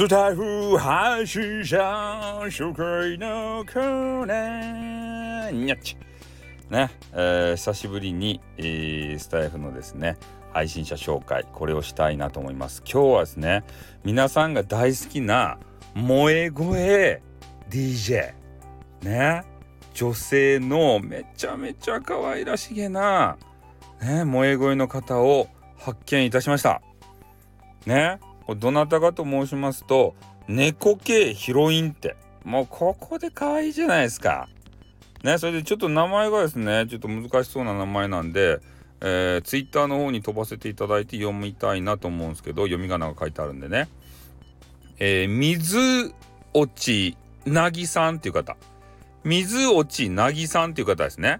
スタッフ配信者紹介のコーナーにゃっちね、久しぶりに、スタッフのですね配信者紹介、これをしたいなと思います。今日はですね、皆さんが大好きな萌え声 DJ ね、女性のめちゃめちゃ可愛らしげな、ね、萌え声の方を発見いたしましたね。どなたかと申しますと、猫系ヒロインって、もうここで可愛いじゃないですかね。それでちょっと名前がですね、ちょっと難しそうな名前なんで、ツイッターの方に飛ばせていただいて読みたいなと思うんですけど、読み仮名が書いてあるんでね、水落ちなぎさんっていう方、水落ちなぎさんっていう方ですね。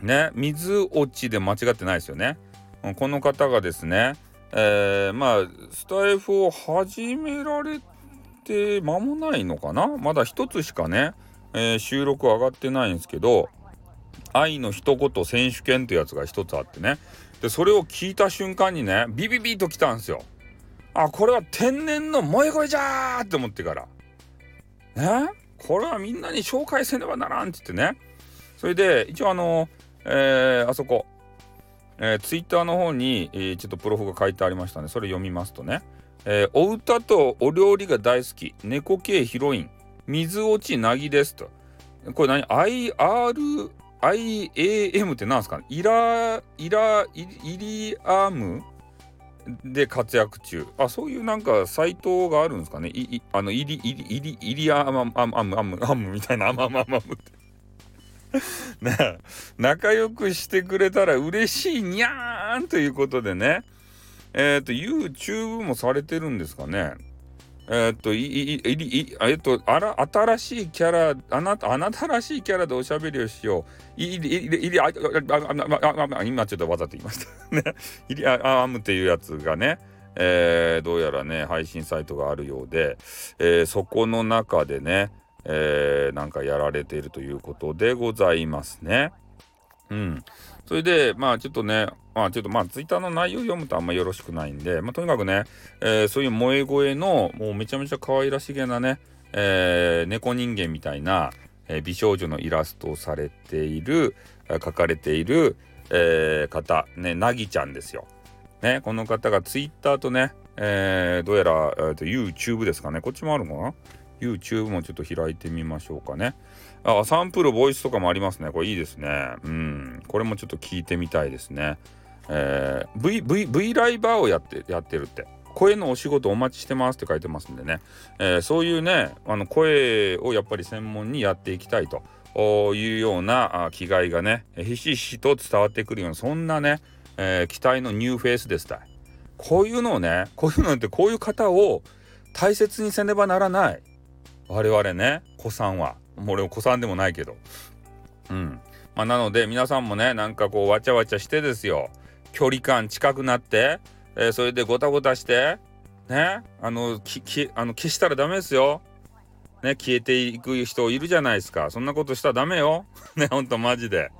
ね、水落ちで間違ってないですよね。この方がですね、まあスタイフを始められて間もないのかな、まだ一つしかね、収録上がってないんですけど、愛の一言選手権というやつが一つあってね、でそれを聞いた瞬間にね、ビビビと来たんですよ。あ、これは天然の萌え声じゃーって思ってからね、これはみんなに紹介せねばならんって言ってね、それで一応あそこツイッターの方に、ちょっとプロフが書いてありましたね。それ読みますとね、お歌とお料理が大好き、猫系ヒロイン水落ちなぎですと。これ何 ?IRIAM って何ですかね。イリアムで活躍中。あ、そういうなんかサイトがあるんですかね。イリアムみたいな、アムって。仲良くしてくれたら嬉しいにゃーんということでね、YouTube もされてるんですかね。新しいキャラ、あなたらしいキャラでおしゃべりをしよう。今ちょっとわざと言いましたね。イリアムっていうやつがね、どうやらね配信サイトがあるようで、そこの中でね、なんかやられているということでございますね。うん。それでまあちょっとね、ツイッターの内容読むとあんまよろしくないんで、まあとにかくね、そういう萌え声のもうめちゃめちゃ可愛らしげなね、猫人間みたいな、美少女のイラストをされている、描かれている、方ね、なぎちゃんですよ。ね、この方がツイッターとね、どうやら、YouTube ですかね。こっちもあるのかな。YouTube もちょっと開いてみましょうかね。あ、サンプルボイスとかもありますね。これいいですね。うん。これもちょっと聞いてみたいですね。V ライバーをやってるって。声のお仕事お待ちしてますって書いてますんでね。そういうね、声をやっぱり専門にやっていきたいというような気概がね、ひしひしと伝わってくるような、そんなね、期待のニューフェイスですたい。こういうのをね、こういう方を大切にせねばならない。我々ね、子さんは、もう俺子さんでもないけど、まあなので皆さんもね、なんかこうわちゃわちゃしてですよ、距離感近くなって、それでごたごたしてね、消したらダメですよね。消えていく人いるじゃないですか。そんなことしたらダメよね、ほんとマジで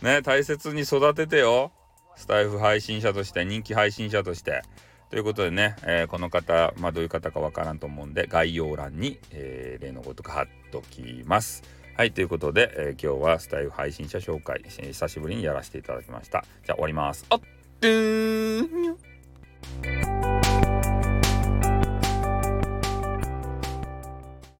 ね、大切に育ててよ、スタイフ配信者として、人気配信者としてということでね、この方、まあ、どういう方かわからんと思うんで、概要欄に、例のごとく貼っときます。はい、ということで、今日はスタイフ配信者紹介、久しぶりにやらせていただきました。じゃあ終わります。